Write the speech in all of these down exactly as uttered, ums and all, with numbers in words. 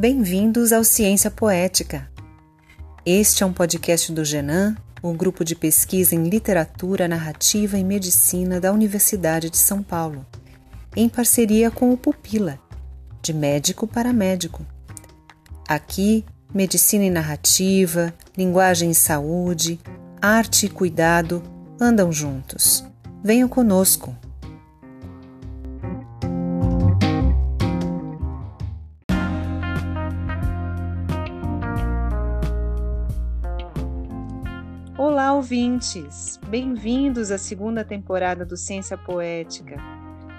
Bem-vindos ao Ciência Poética. Este é um podcast do Genan, um grupo de pesquisa em literatura, narrativa e medicina da Universidade de São Paulo, em parceria com o Pupila, de médico para médico. Aqui, medicina e narrativa, linguagem e saúde, arte e cuidado andam juntos. Venham conosco. Olá, ouvintes! Bem-vindos à segunda temporada do Ciência Poética.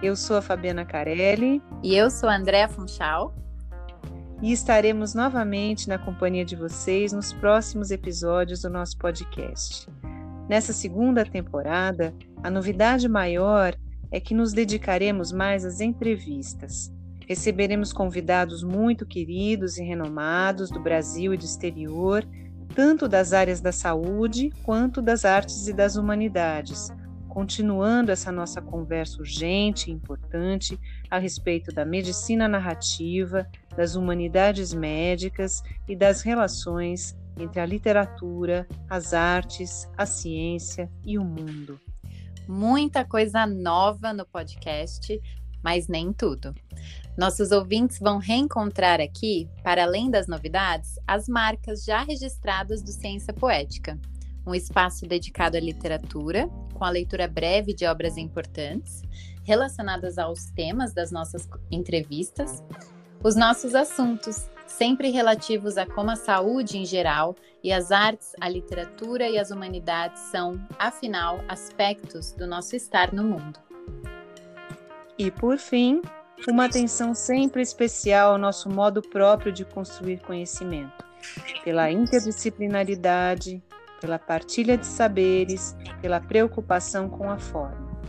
Eu sou a Fabiana Carelli. E eu sou a Andréa Funchal. E estaremos novamente na companhia de vocês nos próximos episódios do nosso podcast. Nessa segunda temporada, a novidade maior é que nos dedicaremos mais às entrevistas. Receberemos convidados muito queridos e renomados do Brasil e do exterior, tanto das áreas da saúde quanto das artes e das humanidades, continuando essa nossa conversa urgente e importante a respeito da medicina narrativa, das humanidades médicas e das relações entre a literatura, as artes, a ciência e o mundo. Muita coisa nova no podcast, mas nem tudo. Nossos ouvintes vão reencontrar aqui, para além das novidades, as marcas já registradas do Ciência Poética, um espaço dedicado à literatura, com a leitura breve de obras importantes, relacionadas aos temas das nossas entrevistas, os nossos assuntos, sempre relativos a como a saúde em geral e as artes, a literatura e as humanidades são, afinal, aspectos do nosso estar no mundo. E, por fim, uma atenção sempre especial ao nosso modo próprio de construir conhecimento, pela interdisciplinaridade, pela partilha de saberes, pela preocupação com a forma.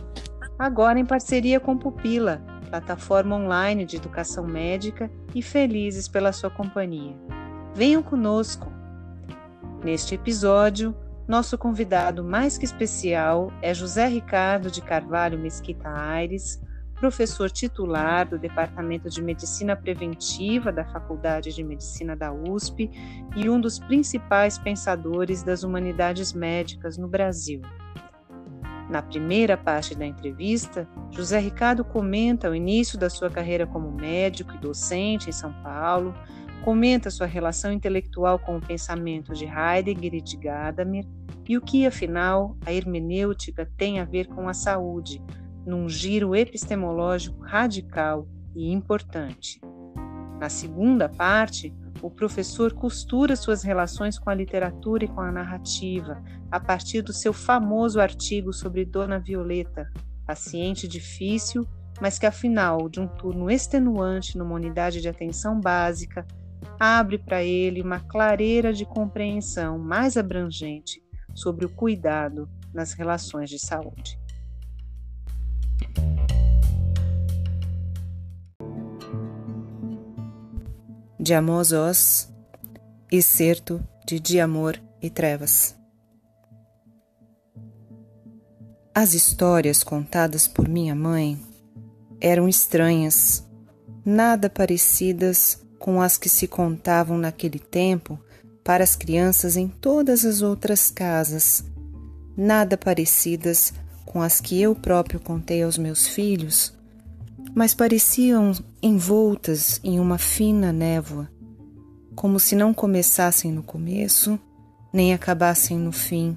Agora em parceria com Pupila, plataforma online de educação médica, e felizes pela sua companhia. Venham conosco! Neste episódio, nosso convidado mais que especial é José Ricardo de Carvalho Mesquita Ayres, professor titular do Departamento de Medicina Preventiva da Faculdade de Medicina da U S P e um dos principais pensadores das humanidades médicas no Brasil. Na primeira parte da entrevista, José Ricardo comenta o início da sua carreira como médico e docente em São Paulo, comenta sua relação intelectual com o pensamento de Heidegger e de Gadamer e o que, afinal, a hermenêutica tem a ver com a saúde, num giro epistemológico radical e importante. Na segunda parte, o professor costura suas relações com a literatura e com a narrativa, a partir do seu famoso artigo sobre Dona Violeta, paciente difícil, mas que afinal, de um turno extenuante numa unidade de atenção básica, abre para ele uma clareira de compreensão mais abrangente sobre o cuidado nas relações de saúde. De Amos Oz, excerto de De Amor e Trevas. As histórias contadas por minha mãe eram estranhas, nada parecidas com as que se contavam naquele tempo para as crianças em todas as outras casas, nada parecidas com as que eu próprio contei aos meus filhos, mas pareciam envoltas em uma fina névoa, como se não começassem no começo, nem acabassem no fim,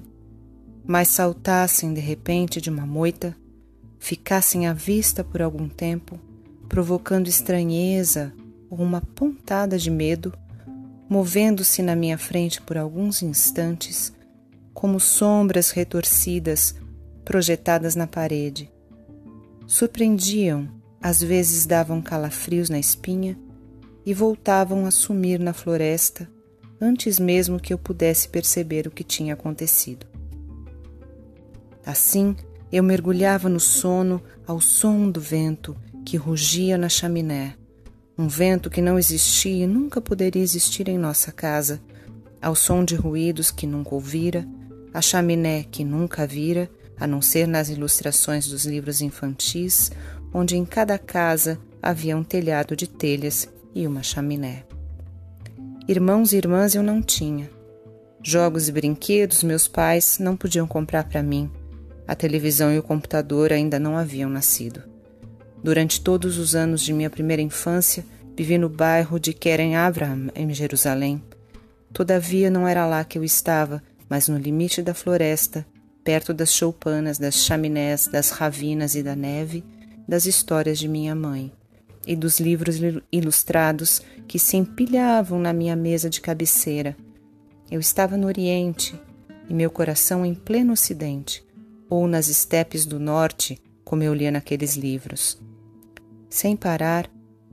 mas saltassem de repente de uma moita, ficassem à vista por algum tempo, provocando estranheza ou uma pontada de medo, movendo-se na minha frente por alguns instantes, como sombras retorcidas projetadas na parede. Surpreendiam, às vezes davam calafrios na espinha e voltavam a sumir na floresta antes mesmo que eu pudesse perceber o que tinha acontecido. Assim, eu mergulhava no sono ao som do vento que rugia na chaminé, um vento que não existia e nunca poderia existir em nossa casa, ao som de ruídos que nunca ouvira, a chaminé que nunca vira, a não ser nas ilustrações dos livros infantis, onde em cada casa havia um telhado de telhas e uma chaminé. Irmãos e irmãs eu não tinha. Jogos e brinquedos meus pais não podiam comprar para mim. A televisão e o computador ainda não haviam nascido. Durante todos os anos de minha primeira infância, vivi no bairro de Kerem Avraham, em Jerusalém. Todavia não era lá que eu estava, mas no limite da floresta, perto das choupanas, das chaminés, das ravinas e da neve, das histórias de minha mãe e dos livros ilustrados que se empilhavam na minha mesa de cabeceira. Eu estava no Oriente e meu coração em pleno Ocidente, ou nas estepes do Norte, como eu lia naqueles livros. Sem parar,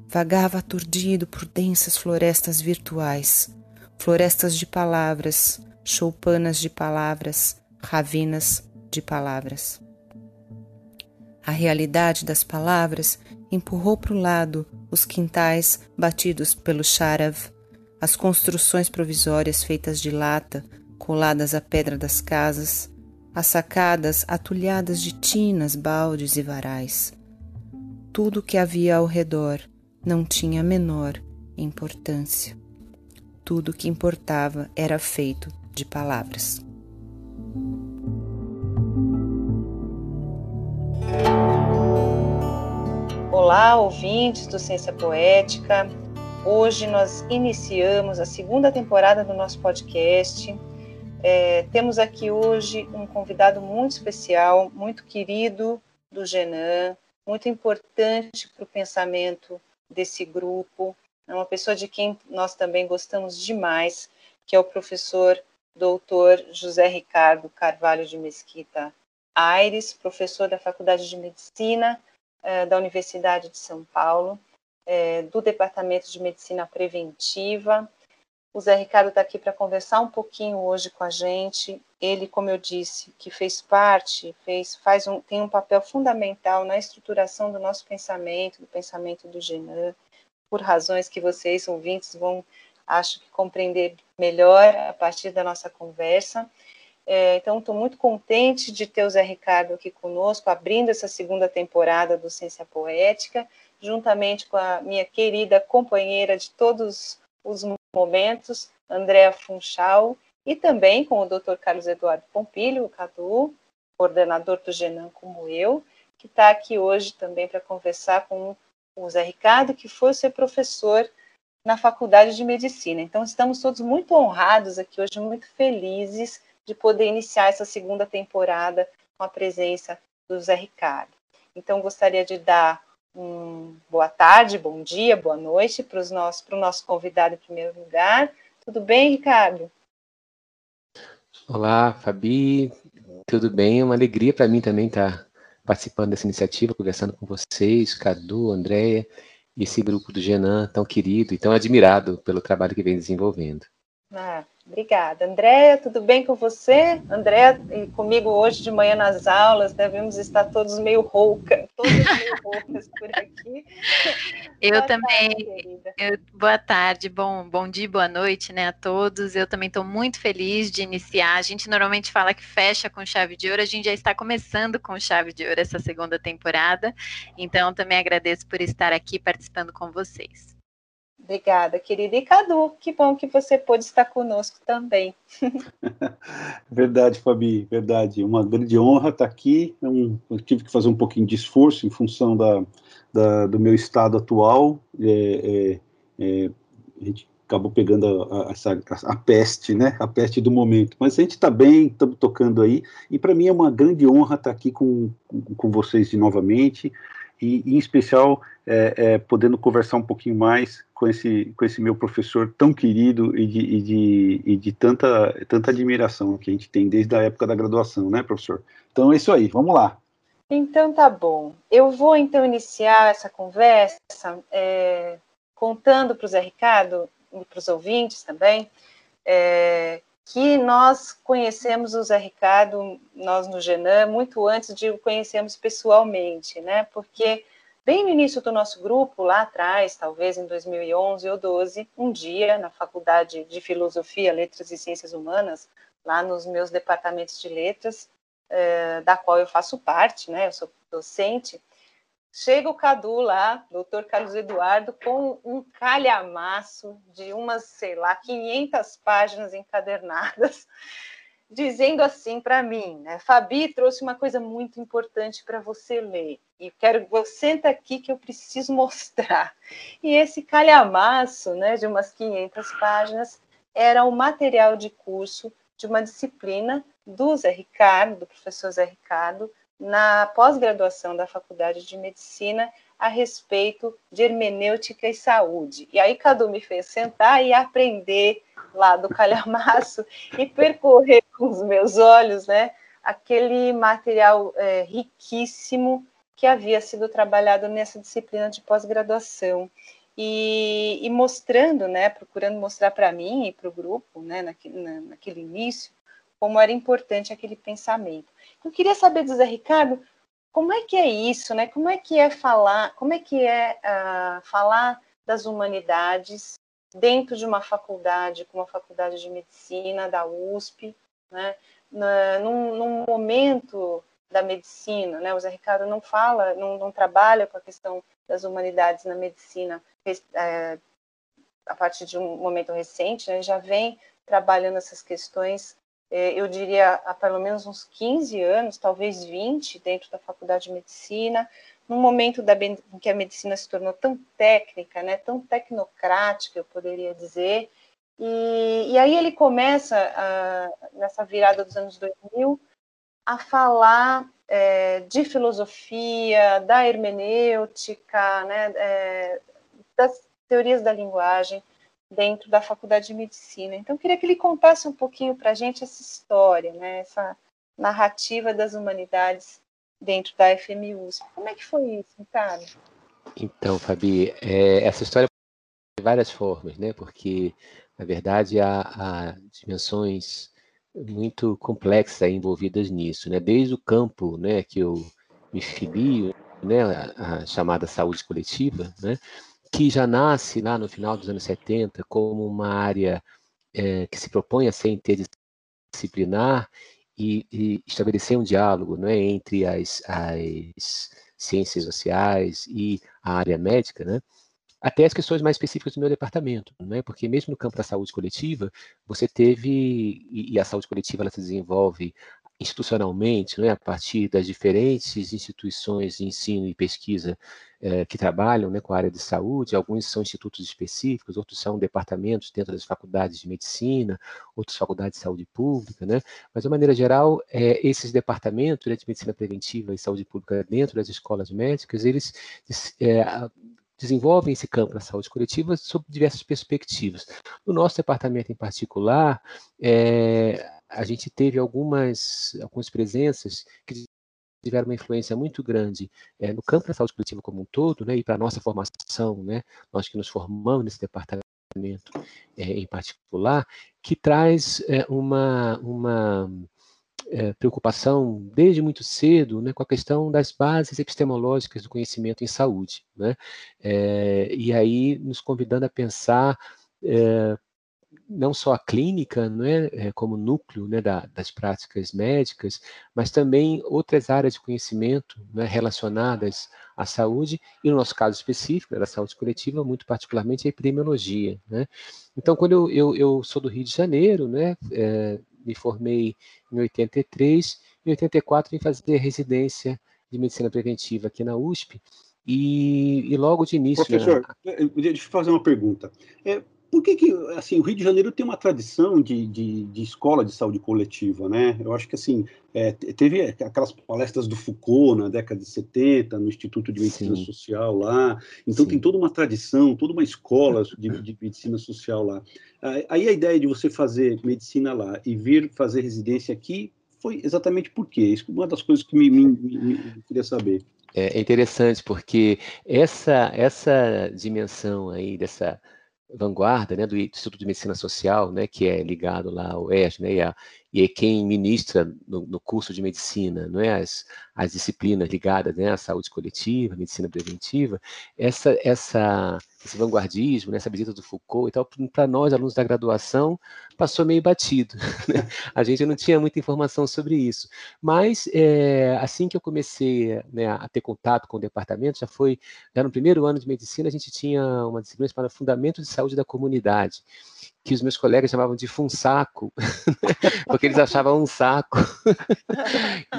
vagava aturdido por densas florestas virtuais, florestas de palavras, choupanas de palavras, ravinas de palavras. A realidade das palavras empurrou para o lado os quintais batidos pelo Sharav, as construções provisórias feitas de lata, coladas à pedra das casas, as sacadas atulhadas de tinas, baldes e varais. Tudo o que havia ao redor não tinha a menor importância. Tudo o que importava era feito de palavras. Olá, ouvintes do Ciência Poética. Hoje nós iniciamos a segunda temporada do nosso podcast. É, temos aqui hoje um convidado muito especial, muito querido do Genan, muito importante para o pensamento desse grupo. É uma pessoa de quem nós também gostamos demais, que é o professor doutor José Ricardo Carvalho de Mesquita Ayres, professor da Faculdade de Medicina eh, da Universidade de São Paulo, eh, do Departamento de Medicina Preventiva. O Zé Ricardo está aqui para conversar um pouquinho hoje com a gente. Ele, como eu disse, que fez parte, fez, faz um, tem um papel fundamental na estruturação do nosso pensamento, do pensamento do Genan, por razões que vocês, ouvintes, vão, acho que, compreender melhor a partir da nossa conversa. É, então, estou muito contente de ter o Zé Ricardo aqui conosco, abrindo essa segunda temporada do Ciência Poética, juntamente com a minha querida companheira de todos os momentos, Andréa Funchal, e também com o doutor Carlos Eduardo Pompílio, o Cadu, coordenador do Genan como eu, que está aqui hoje também para conversar com o Zé Ricardo, que foi ser professor na Faculdade de Medicina. Então, estamos todos muito honrados aqui hoje, muito felizes de poder iniciar essa segunda temporada com a presença do Zé Ricardo. Então, gostaria de dar Um, boa tarde, bom dia, boa noite para os nossos, para o nosso convidado em primeiro lugar. Tudo bem, Ricardo? Olá, Fabi, tudo bem? É uma alegria para mim também estar participando dessa iniciativa, conversando com vocês, Cadu, Andréia e esse grupo do Genan tão querido e tão admirado pelo trabalho que vem desenvolvendo. Ah, obrigada. Andréia, tudo bem com você? Andréia, comigo hoje de manhã nas aulas, devemos estar todos meio rouca, todos meio roucas por aqui. Eu boa também. Tarde, eu, boa tarde, bom, bom dia, boa noite, né, a todos. Eu também estou muito feliz de iniciar. A gente normalmente fala que fecha com chave de ouro, a gente já está começando com chave de ouro essa segunda temporada. Então, também agradeço por estar aqui participando com vocês. Obrigada, querida. E Cadu, que bom que você pôde estar conosco também. Verdade, Fabi, verdade. Uma grande honra estar aqui. Eu tive que fazer um pouquinho de esforço em função da, da, do meu estado atual. É, é, é, a gente acabou pegando a, a, a peste, né? A peste do momento. Mas a gente está bem, estamos tocando aí. E para mim é uma grande honra estar aqui com, com vocês novamente. E, em especial, é, é, podendo conversar um pouquinho mais com esse, com esse meu professor tão querido e de, e de, e de tanta, tanta admiração que a gente tem desde a época da graduação, né, professor? Então, é isso aí, vamos lá. Então, tá bom. Eu vou, então, iniciar essa conversa é, contando para o Zé Ricardo e para os ouvintes também é, que nós conhecemos o Zé Ricardo, nós no Genan, muito antes de o conhecermos pessoalmente, né? Porque bem no início do nosso grupo, lá atrás, talvez em dois mil e onze ou doze, um dia, na Faculdade de Filosofia, Letras e Ciências Humanas, lá nos meus departamentos de letras, eh, da qual eu faço parte, né? Eu sou docente, Chega o Cadu lá, doutor Carlos Eduardo, com um calhamaço de umas, sei lá, quinhentas páginas encadernadas, dizendo assim para mim, né? Fabi, trouxe uma coisa muito importante para você ler, e quero que senta aqui que eu preciso mostrar. E esse calhamaço, né, de umas quinhentas páginas era o material de curso de uma disciplina do Zé Ricardo, do professor Zé Ricardo, na pós-graduação da Faculdade de Medicina a respeito de hermenêutica e saúde. E aí Cadu me fez sentar e aprender lá do calhamaço e percorrer com os meus olhos, né, aquele material é, riquíssimo que havia sido trabalhado nessa disciplina de pós-graduação. E, e mostrando, né, procurando mostrar para mim e para o grupo, né, naquele, na, naquele início, como era importante aquele pensamento. Eu queria saber do Zé Ricardo, como é que é isso, né? Como é que é falar, como é que é uh, falar das humanidades dentro de uma faculdade, como a Faculdade de Medicina da U S P, né? Num, num momento da medicina, né? O Zé Ricardo não fala, não, não trabalha com a questão das humanidades na medicina é, a partir de um momento recente, né? Ele já vem trabalhando essas questões, eu diria, há pelo menos uns quinze anos, talvez vinte, dentro da Faculdade de Medicina, num momento da, em que a medicina se tornou tão técnica, né, tão tecnocrática, eu poderia dizer, e, e aí ele começa, a, nessa virada dos anos dois mil, a falar é, de filosofia, da hermenêutica, né, é, das teorias da linguagem, dentro da Faculdade de Medicina. Então, eu queria que ele contasse um pouquinho para a gente essa história, né? Essa narrativa das humanidades dentro da F M U S P. Como é que foi isso, Ricardo? Então, Fabi, é, essa história tem várias formas, né? Porque, na verdade, há, há dimensões muito complexas envolvidas nisso, né? Desde o campo, né, que eu me filio, né, a, a chamada saúde coletiva, né? Que já nasce lá no final dos anos setenta como uma área é, que se propõe a ser interdisciplinar e, e estabelecer um diálogo, né, entre as, as ciências sociais e a área médica, né, até as questões mais específicas do meu departamento, né, porque mesmo no campo da saúde coletiva, você teve, e, e a saúde coletiva ela se desenvolve institucionalmente, né, a partir das diferentes instituições de ensino e pesquisa eh, que trabalham, né, com a área de saúde. Alguns são institutos específicos, outros são departamentos dentro das faculdades de medicina, outras faculdades de saúde pública, né? Mas, de maneira geral, eh, esses departamentos, né, de medicina preventiva e saúde pública dentro das escolas médicas, eles eh, desenvolvem esse campo da saúde coletiva sob diversas perspectivas. No nosso departamento em particular, eh, a gente teve algumas, algumas presenças que tiveram uma influência muito grande é, no campo da saúde coletiva como um todo, né, e para a nossa formação, né, nós que nos formamos nesse departamento é, em particular, que traz é, uma, uma é, preocupação desde muito cedo, né, com a questão das bases epistemológicas do conhecimento em saúde, né, é, e aí nos convidando a pensar é, não só a clínica, né, como núcleo, né, da, das práticas médicas, mas também outras áreas de conhecimento, né, relacionadas à saúde, e no nosso caso específico, da saúde coletiva, muito particularmente a epidemiologia, né? Então, quando eu, eu, eu sou do Rio de Janeiro, né, é, me formei em oitenta e três, em oitenta e quatro vim fazer residência de medicina preventiva aqui na U S P, e, e logo de início... Professor, né, deixa eu fazer uma pergunta. É... Por que que, assim, o Rio de Janeiro tem uma tradição de, de, de escola de saúde coletiva, né? Eu acho que, assim, é, teve aquelas palestras do Foucault na década de setenta, no Instituto de Medicina Sim. Social lá. Então, Sim. tem toda uma tradição, toda uma escola de, de medicina social lá. Aí a ideia de você fazer medicina lá e vir fazer residência aqui foi exatamente por quê? Isso é uma das coisas que me, me, me, me queria saber. É interessante, porque essa, essa dimensão aí dessa... vanguarda, né, do Instituto de Medicina Social, né, que é ligado lá ao U E R J, né, e, a, e quem ministra no, no curso de medicina, não é, as, as disciplinas ligadas, né, à saúde coletiva, medicina preventiva, essa, essa, esse vanguardismo, né, essa visita do Foucault e tal, para nós, alunos da graduação, passou meio batido, né? A gente não tinha muita informação sobre isso. Mas é, assim que eu comecei, né, a ter contato com o departamento, já foi, já no primeiro ano de medicina, a gente tinha uma disciplina chamada Fundamento de Saúde da Comunidade, que os meus colegas chamavam de funsaco, porque eles achavam um saco.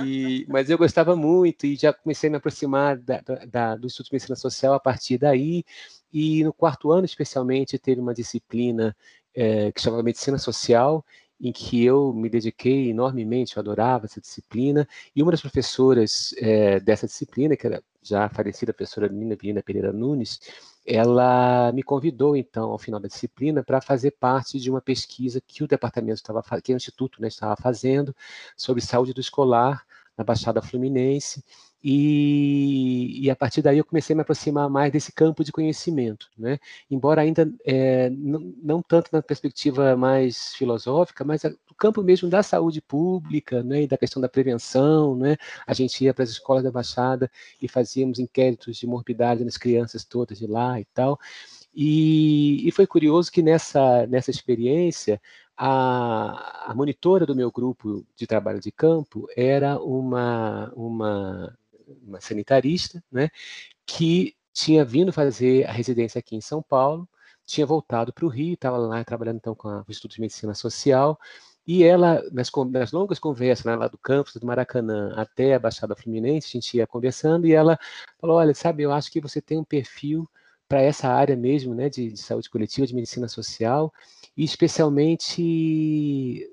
E, mas eu gostava muito e já comecei a me aproximar da, da, do Instituto de Medicina Social a partir daí. E no quarto ano, especialmente, teve uma disciplina é, que chamava Medicina Social, em que eu me dediquei enormemente, eu adorava essa disciplina. E uma das professoras é, dessa disciplina, que era já a falecida professora Nina Pereira Nunes, ela me convidou, então, ao final da disciplina, para fazer parte de uma pesquisa que o departamento estava, que o instituto, né, estava fazendo sobre saúde do escolar na Baixada Fluminense. E, e a partir daí eu comecei a me aproximar mais desse campo de conhecimento, né? Embora ainda é, não, não tanto na perspectiva mais filosófica, mas a, o campo mesmo da saúde pública, né, e da questão da prevenção, né? A gente ia para as escolas da Baixada e fazíamos inquéritos de morbidade nas crianças todas de lá e tal. E, e foi curioso que nessa, nessa experiência, a, a monitora do meu grupo de trabalho de campo era uma... uma uma sanitarista, né, que tinha vindo fazer a residência aqui em São Paulo, tinha voltado para o Rio, estava lá trabalhando então com o Instituto de Medicina Social, e ela, nas, nas longas conversas, né, lá do campus do Maracanã até a Baixada Fluminense, a gente ia conversando, e ela falou, olha, sabe, eu acho que você tem um perfil para essa área mesmo, né, de, de saúde coletiva, de medicina social, e especialmente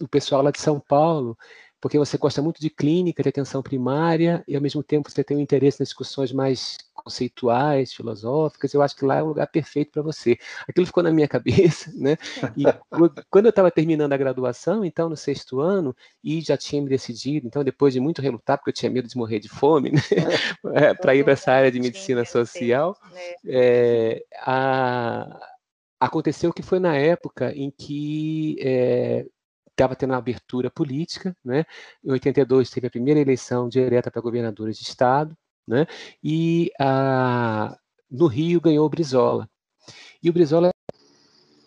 o pessoal lá de São Paulo, porque você gosta muito de clínica, de atenção primária, e ao mesmo tempo você tem um interesse nas discussões mais conceituais, filosóficas, eu acho que lá é um lugar perfeito para você. Aquilo ficou na minha cabeça, né? E quando eu estava terminando a graduação, então, no sexto ano, e já tinha me decidido, então, depois de muito relutar, porque eu tinha medo de morrer de fome, né? É, para ir para essa área de medicina social, é, a... aconteceu que foi na época em que... É... estava tendo uma abertura política, né? Em oitenta e dois teve a primeira eleição direta para governadores de estado, né? E a, no Rio ganhou o Brizola. E o Brizola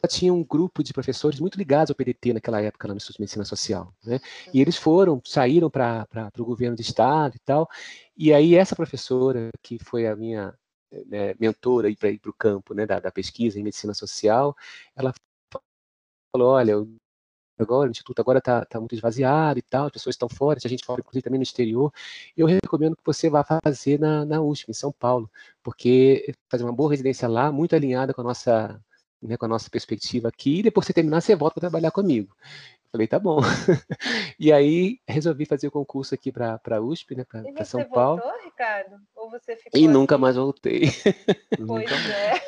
tinha um grupo de professores muito ligados ao P D T naquela época, lá no Instituto de Medicina Social, né? E eles foram, saíram para o governo de estado e tal. E aí essa professora, que foi a minha, né, mentora para ir para o campo, né, da, da pesquisa em medicina social, ela falou, olha... agora, o Instituto agora está tá muito esvaziado e tal, as pessoas estão fora, a gente fala inclusive também no exterior, eu recomendo que você vá fazer na, na U S P, em São Paulo, porque fazer uma boa residência lá, muito alinhada com a nossa, né, com a nossa perspectiva aqui, e depois você terminar, você volta para trabalhar comigo. Eu falei, tá bom. E aí, resolvi fazer o concurso aqui para a U S P, né, para São Paulo. E você voltou, Ricardo? Ou você ficou E ali? Nunca mais voltei. Pois é.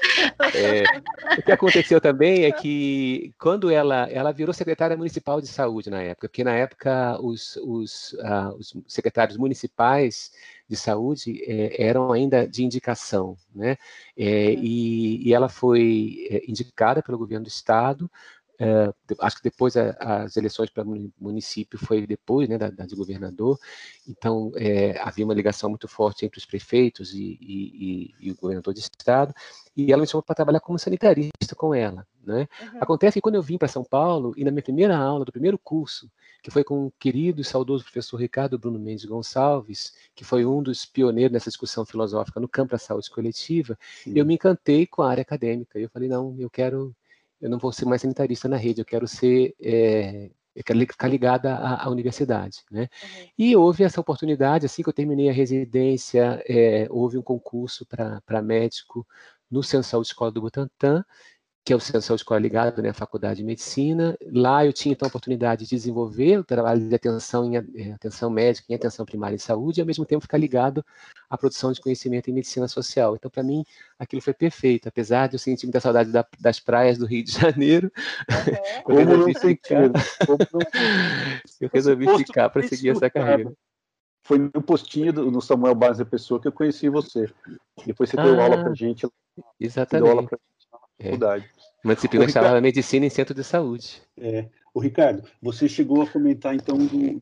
é. O que aconteceu também é que, quando ela, ela virou secretária municipal de saúde na época, porque na época os, os, uh, os secretários municipais de saúde eh, eram ainda de indicação, né? É, uhum. e, e ela foi indicada pelo governo do estado. É, acho que depois a, as eleições para município foi depois, né, da, da de governador, então é, havia uma ligação muito forte entre os prefeitos e, e, e, e o governador de estado, e ela me chamou para trabalhar como sanitarista com ela, né? Uhum. Acontece que quando eu vim para São Paulo, e na minha primeira aula do primeiro curso, que foi com o querido e saudoso professor Ricardo Bruno Mendes Gonçalves, que foi um dos pioneiros nessa discussão filosófica no campo da saúde coletiva, uhum, eu me encantei com a área acadêmica, e eu falei, não, eu quero... eu não vou ser mais sanitarista na rede, eu quero ser, é, eu quero ficar ligada à, à universidade, né? Uhum. E houve essa oportunidade, assim que eu terminei a residência, é, houve um concurso para médico no Centro de Saúde Escola do Butantã, que é o Centro de Saúde Escola ligado, né, à Faculdade de Medicina. Lá eu tinha, então, a oportunidade de desenvolver o trabalho de atenção, em, atenção médica em atenção primária em saúde, e, ao mesmo tempo, ficar ligado à produção de conhecimento em medicina social. Então, para mim, aquilo foi perfeito. Apesar de eu sentir muita saudade da, das praias do Rio de Janeiro, uhum, eu resolvi ficar, eu resolvi ficar para seguir essa carreira. Foi no postinho do no Samuel Barnes da Pessoa que eu conheci você. Depois você ah, deu aula para gente. Exatamente. Deu aula pra gente. É. Uma disciplina que chamava Medicina em Centro de Saúde. É. O Ricardo, você chegou a comentar então do, do,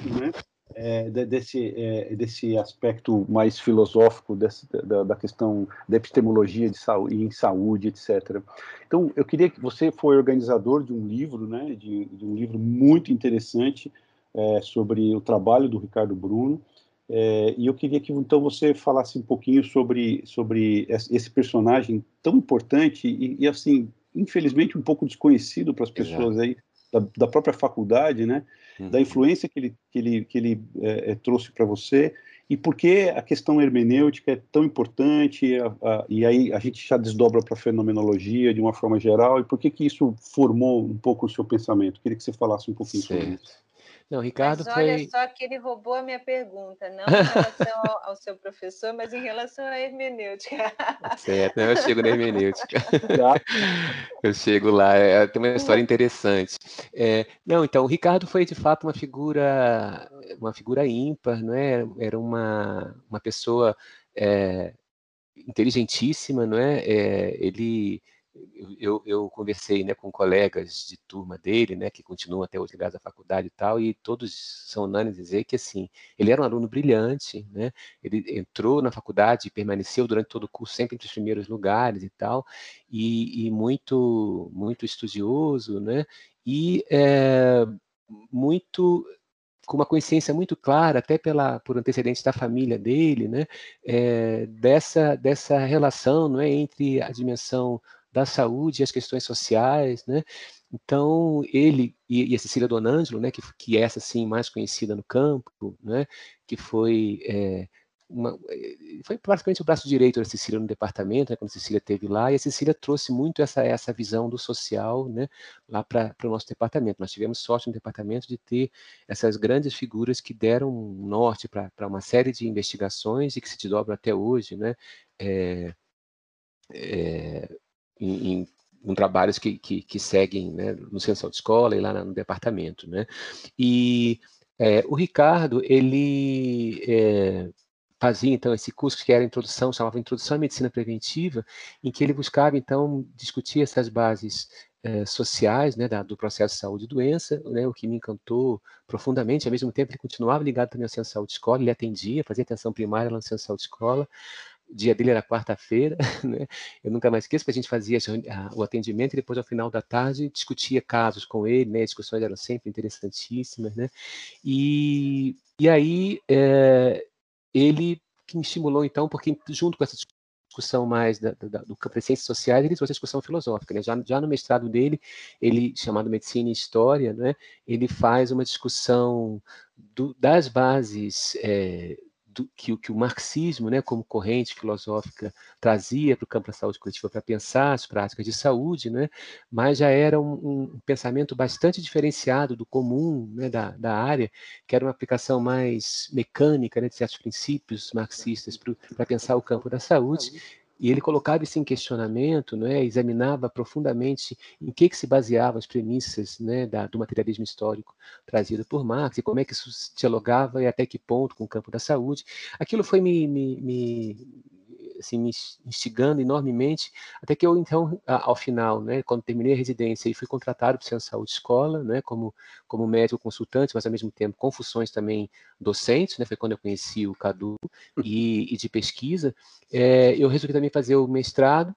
do, né? é, desse, é, desse aspecto mais filosófico desse, da, da questão da epistemologia de saúde, em saúde, etcétera. Então, eu queria que você foi organizador de um livro, né, de, de um livro muito interessante é, sobre o trabalho do Ricardo Bruno, é, e eu queria que, então, você falasse um pouquinho sobre, sobre esse personagem tão importante e, e assim, infelizmente, um pouco desconhecido para as pessoas aí, da, da própria faculdade, né? Uhum. Da influência que ele, que ele, que ele é, trouxe para você, e por que a questão hermenêutica é tão importante, a, a, e aí a gente já desdobra para a fenomenologia de uma forma geral, e por que que isso formou um pouco o seu pensamento? Queria que você falasse um pouquinho certo. sobre isso. Não, Ricardo mas olha foi... só que ele roubou a minha pergunta, não em relação ao, ao seu professor, mas em relação à hermenêutica. Certo, eu chego na hermenêutica. Eu chego lá, tem uma história interessante. É, não, então, o Ricardo foi, de fato, uma figura, uma figura ímpar, não é? Era uma, uma pessoa é, inteligentíssima, não é? É ele... Eu, eu conversei, né, com colegas de turma dele, né, que continuam até hoje ligados à faculdade e tal, e todos são unânimes em dizer que, assim, ele era um aluno brilhante, né, ele entrou na faculdade e permaneceu durante todo o curso, sempre entre os primeiros lugares e tal, e, e muito, muito estudioso, né, e é, muito... com uma consciência muito clara, até pela, por antecedentes da família dele, né, é, dessa, dessa relação, não é, entre a dimensão da saúde e as questões sociais, né? Então, ele e, e a Cecília Donangelo, né, que, que é essa, assim, mais conhecida no campo, né, que foi... É, Uma, foi praticamente o braço direito da Cecília no departamento, né, quando a Cecília esteve lá, e a Cecília trouxe muito essa, essa visão do social, né, lá para o nosso departamento. Nós tivemos sorte no departamento de ter essas grandes figuras que deram um norte para uma série de investigações e que se desdobram até hoje, né, é, é, em, em com trabalhos que, que, que seguem, né, no Centro de Escola e lá no departamento. Né. E é, o Ricardo, ele... É, fazia, então, esse curso que era introdução, chamava Introdução à Medicina Preventiva, em que ele buscava, então, discutir essas bases eh, sociais, né, da, do processo de saúde e doença, né, o que me encantou profundamente. Ao mesmo tempo, ele continuava ligado também ao Centro de Saúde Escola, ele atendia, fazia atenção primária lá no Centro de Saúde Escola. O dia dele era quarta-feira, né? Eu nunca mais esqueço que a gente fazia o atendimento e depois, ao final da tarde, discutia casos com ele, né? As discussões eram sempre interessantíssimas, né? E, e aí... É, ele que me estimulou, então, porque junto com essa discussão mais da, da, do campo das ciências sociais, ele trouxe a discussão filosófica. Né? Já, já no mestrado dele, ele, chamado Medicina e História, né? Ele faz uma discussão do, das bases é, do, que, que o marxismo, né, como corrente filosófica, trazia para o campo da saúde coletiva para pensar as práticas de saúde, né? Mas já era um, um pensamento bastante diferenciado do comum, né, da, da área, que era uma aplicação mais mecânica, né, de certos princípios marxistas para pensar o campo da saúde. E ele colocava isso em questionamento, né, examinava profundamente em que, que se baseavam as premissas, né, da, do materialismo histórico trazido por Marx, e como é que isso se dialogava e até que ponto com o campo da saúde. Aquilo foi me, me, me, assim, me instigando enormemente, até que eu, então, ao final, né, quando terminei a residência e fui contratado para o Centro de Saúde Escola, né, como, como médico consultante, mas ao mesmo tempo com funções também docentes, né, foi quando eu conheci o Cadu, e, e de pesquisa. É, eu resolvi também fazer o mestrado.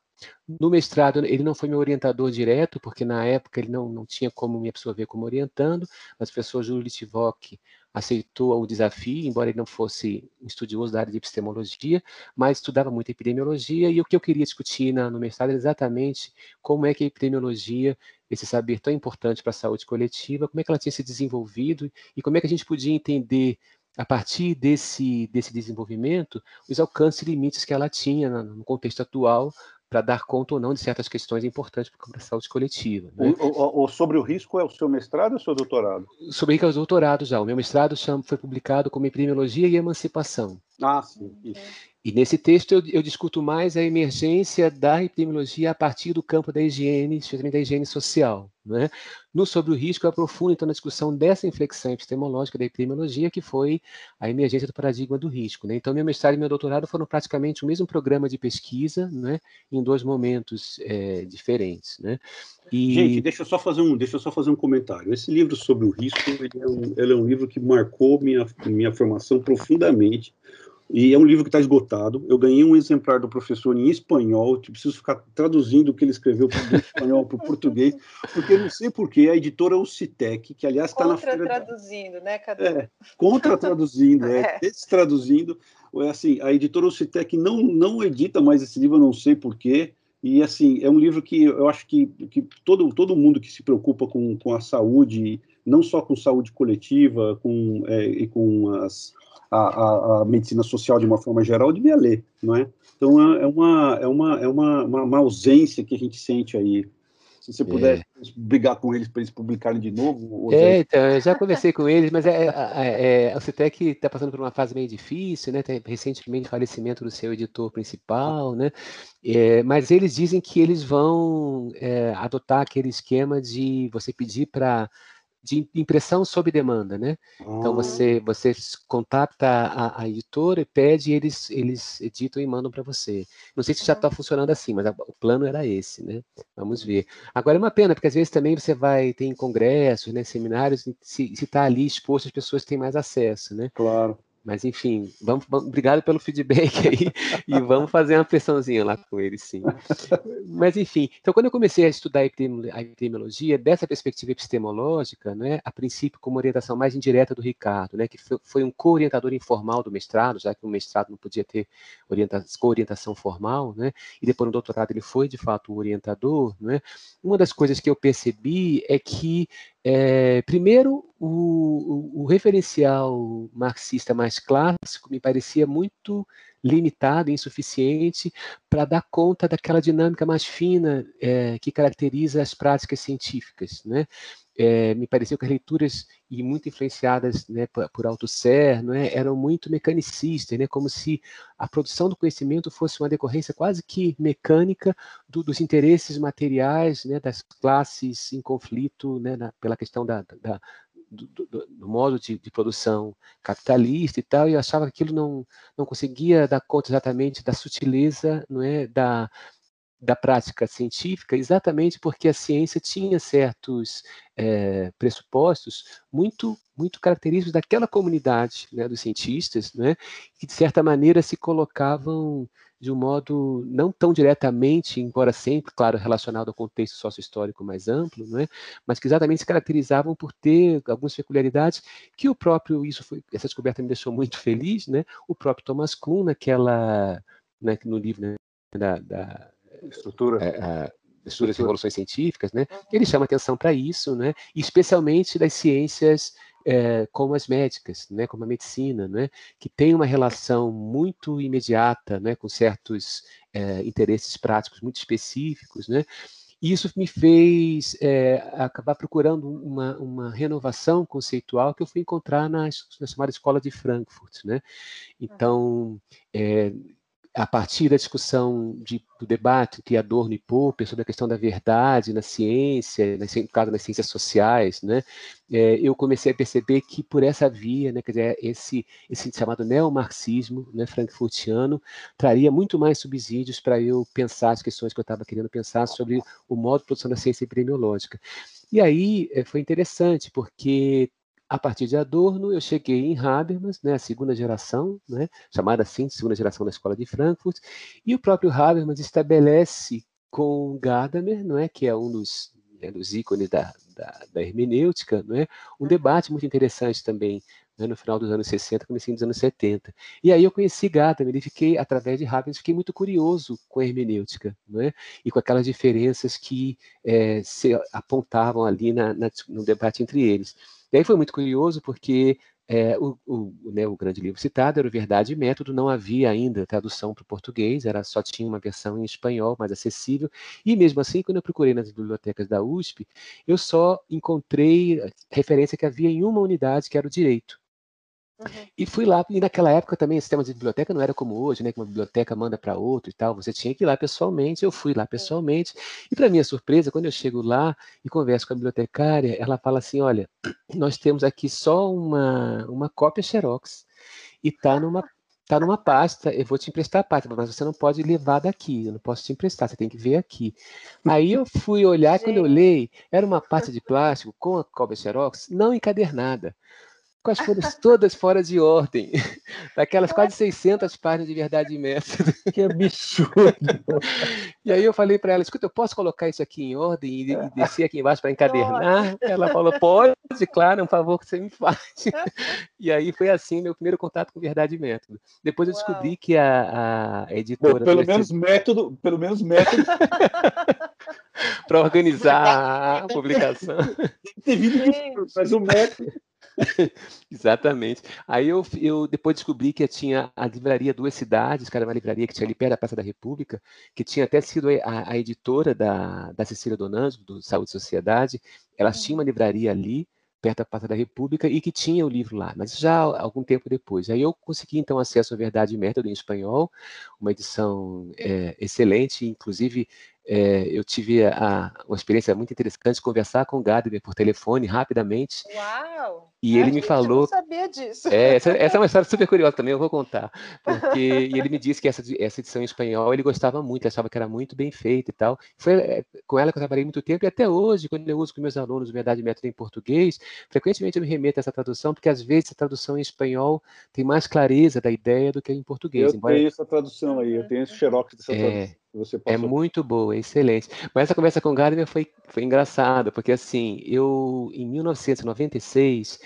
No mestrado, ele não foi meu orientador direto, porque na época ele não, não tinha como me absorver como orientando, mas o professor Júlio Litivocchi aceitou o desafio, embora ele não fosse estudioso da área de epistemologia, mas estudava muito epidemiologia, e o que eu queria discutir na, no mestrado era exatamente como é que a epidemiologia, esse saber tão importante para a saúde coletiva, como é que ela tinha se desenvolvido, e como é que a gente podia entender, a partir desse, desse desenvolvimento, os alcances e limites que ela tinha no contexto atual, para dar conta ou não de certas questões importantes para a saúde coletiva. Né? O, o, o Sobre o Risco é o seu mestrado ou o seu doutorado? Sobre o Risco é o doutorado já. O meu mestrado foi publicado como Epidemiologia e Emancipação. Ah, sim. Isso. E nesse texto eu, eu discuto mais a emergência da epidemiologia a partir do campo da higiene, especialmente da higiene social, né? No Sobre o Risco eu aprofundo então a discussão dessa inflexão epistemológica da epidemiologia, que foi a emergência do paradigma do risco, né? Então meu mestrado e meu doutorado foram praticamente o mesmo programa de pesquisa, né? Em dois momentos é, diferentes, né? E... Gente, deixa eu só fazer um, deixa eu só fazer um comentário. Esse livro Sobre o Risco, ele é um, ele é um livro que marcou minha, minha formação profundamente. E é um livro que está esgotado. Eu ganhei um exemplar do professor em espanhol. Eu preciso ficar traduzindo o que ele escreveu do espanhol para o português, porque eu não sei porquê. A editora Hucitec, que aliás está na feira... Contra-traduzindo, né, Cadu? É, contra-traduzindo, é, destraduzindo. É assim, a editora Hucitec não, não edita mais esse livro, eu não sei porquê. E assim, é um livro que eu acho que, que todo, todo mundo que se preocupa com, com a saúde, não só com saúde coletiva, com, é, e com as... A, a, a medicina social de uma forma geral, devia ler, não é? Então, é uma, é uma, é uma, uma ausência que a gente sente aí. Se você puder é. brigar com eles para eles publicarem de novo... É, já... então, eu já conversei com eles, mas é, é, é, a Cetec está passando por uma fase meio difícil, né? Tem recentemente o falecimento do seu editor principal, né? É, mas eles dizem que eles vão é, adotar aquele esquema de você pedir para... de impressão sob demanda, né? Ah. Então você, você contacta a, a editora e pede, e eles, eles editam e mandam para você. Não sei se já está funcionando assim, mas a, o plano era esse, né? Vamos ver. Agora é uma pena, porque às vezes também você vai, tem congressos, né, seminários, se está ali exposto, as pessoas têm mais acesso, né? Claro. Mas enfim, vamos, vamos, obrigado pelo feedback aí, e vamos fazer uma pressãozinha lá com ele, sim. Mas enfim, então quando eu comecei a estudar a epidemiologia, dessa perspectiva epistemológica, né, a princípio com uma orientação mais indireta do Ricardo, né, que foi um co-orientador informal do mestrado, já que o mestrado não podia ter co-orientação formal, né, e depois no doutorado ele foi de fato o orientador, né. Uma das coisas que eu percebi é que, É, primeiro, o, o, o referencial marxista mais clássico me parecia muito limitado e insuficiente para dar conta daquela dinâmica mais fina é, que caracteriza as práticas científicas, né? É, me pareceu que as leituras, e muito influenciadas, né, por, por Althusser, né, eram muito mecanicistas, né, como se a produção do conhecimento fosse uma decorrência quase que mecânica do, dos interesses materiais, né, das classes em conflito, né, na, pela questão da, da, do, do, do modo de, de produção capitalista e tal, e eu achava que aquilo não, não conseguia dar conta exatamente da sutileza, não é, da... da prática científica, exatamente porque a ciência tinha certos é, pressupostos muito, muito característicos daquela comunidade, né, dos cientistas, né, que de certa maneira se colocavam de um modo não tão diretamente, embora sempre, claro, relacionado ao contexto sócio-histórico mais amplo, né, mas que exatamente se caracterizavam por ter algumas peculiaridades que o próprio, isso foi, essa descoberta me deixou muito feliz, né, o próprio Thomas Kuhn, naquela, né, no livro, né, da, da Estrutura. A, a estrutura das revoluções científicas, né? Ele chama atenção para isso, né? Especialmente das ciências é, como as médicas, né? Como a medicina, né? Que tem uma relação muito imediata, né? Com certos é, interesses práticos muito específicos, né? E isso me fez é, acabar procurando uma, uma renovação conceitual que eu fui encontrar na, na chamada Escola de Frankfurt, né? Então, é, a partir da discussão de, do debate entre Adorno e Popper sobre a questão da verdade na ciência, no caso nas ciências sociais, né, é, eu comecei a perceber que por essa via, né, quer dizer, esse, esse chamado neomarxismo, né, frankfurtiano, traria muito mais subsídios para eu pensar as questões que eu estava querendo pensar sobre o modo de produção da ciência epidemiológica. E aí foi interessante, porque... a partir de Adorno, eu cheguei em Habermas, né, a segunda geração, né, chamada assim de segunda geração da Escola de Frankfurt, e o próprio Habermas estabelece com Gadamer, não é, que é um dos, né, dos ícones da, da, da hermenêutica, não é, um debate muito interessante também, né, no final dos anos sessenta, comecinho dos anos setenta. E aí eu conheci Gadamer e fiquei, através de Habermas, fiquei muito curioso com a hermenêutica, não é, e com aquelas diferenças que é, se apontavam ali na, na, no debate entre eles. E aí foi muito curioso porque é, o, o, né, o grande livro citado era o Verdade e Método, não havia ainda tradução para o português, era, só tinha uma versão em espanhol mais acessível, e mesmo assim, quando eu procurei nas bibliotecas da U S P, eu só encontrei referência que havia em uma unidade, que era o direito. Uhum. E fui lá, e naquela época também o sistema de biblioteca não era como hoje, né, que uma biblioteca manda para outra e tal, você tinha que ir lá pessoalmente, eu fui lá pessoalmente, e para minha surpresa, quando eu chego lá e converso com a bibliotecária, ela fala assim, olha, nós temos aqui só uma, uma cópia xerox, e está numa, tá numa pasta, eu vou te emprestar a pasta, mas você não pode levar daqui, eu não posso te emprestar, você tem que ver aqui. Aí eu fui olhar, e quando eu olhei, era uma pasta de plástico com a cópia xerox não encadernada, com as folhas todas fora de ordem, daquelas quase seiscentas páginas de Verdade e Método. Que absurdo! E aí eu falei para ela, escuta, eu posso colocar isso aqui em ordem e, e descer aqui embaixo para encadernar? Ela falou, pode, claro, é um favor que você me faz. E aí foi assim meu primeiro contato com Verdade e Método. Depois eu descobri Uau. que a, a editora... Bom, pelo menos artigo... método... Pelo menos método... para organizar a publicação. Mas o método... Exatamente. Aí eu, eu depois descobri que tinha a livraria Duas Cidades, que era uma livraria que tinha ali perto da Praça da República, que tinha até sido a, a editora da, da Cecília Donanzo, do Saúde e Sociedade. Ela tinha uma livraria ali, perto da Praça da República, e que tinha o livro lá, mas já algum tempo depois. Aí eu consegui, então, acesso à Verdade e Método em espanhol, uma edição é, excelente, inclusive... É, eu tive a, a, uma experiência muito interessante de conversar com o Gadamer por telefone rapidamente. Uau! E ele me falou... Eu não sabia disso. É, essa, essa é uma história super curiosa também, eu vou contar. Porque, e ele me disse que essa, essa edição em espanhol ele gostava muito, ele achava que era muito bem feita e tal. Foi com ela que eu trabalhei muito tempo, e até hoje, quando eu uso com meus alunos Verdade e Método em português, frequentemente eu me remeto a essa tradução, porque às vezes a tradução em espanhol tem mais clareza da ideia do que em português. Eu embora... tenho essa tradução aí, eu tenho esse xerox dessa é... tradução. Você passou... É muito boa, excelente. Mas essa conversa com o Gadamer foi, foi engraçada, porque assim, eu em mil novecentos e noventa e seis,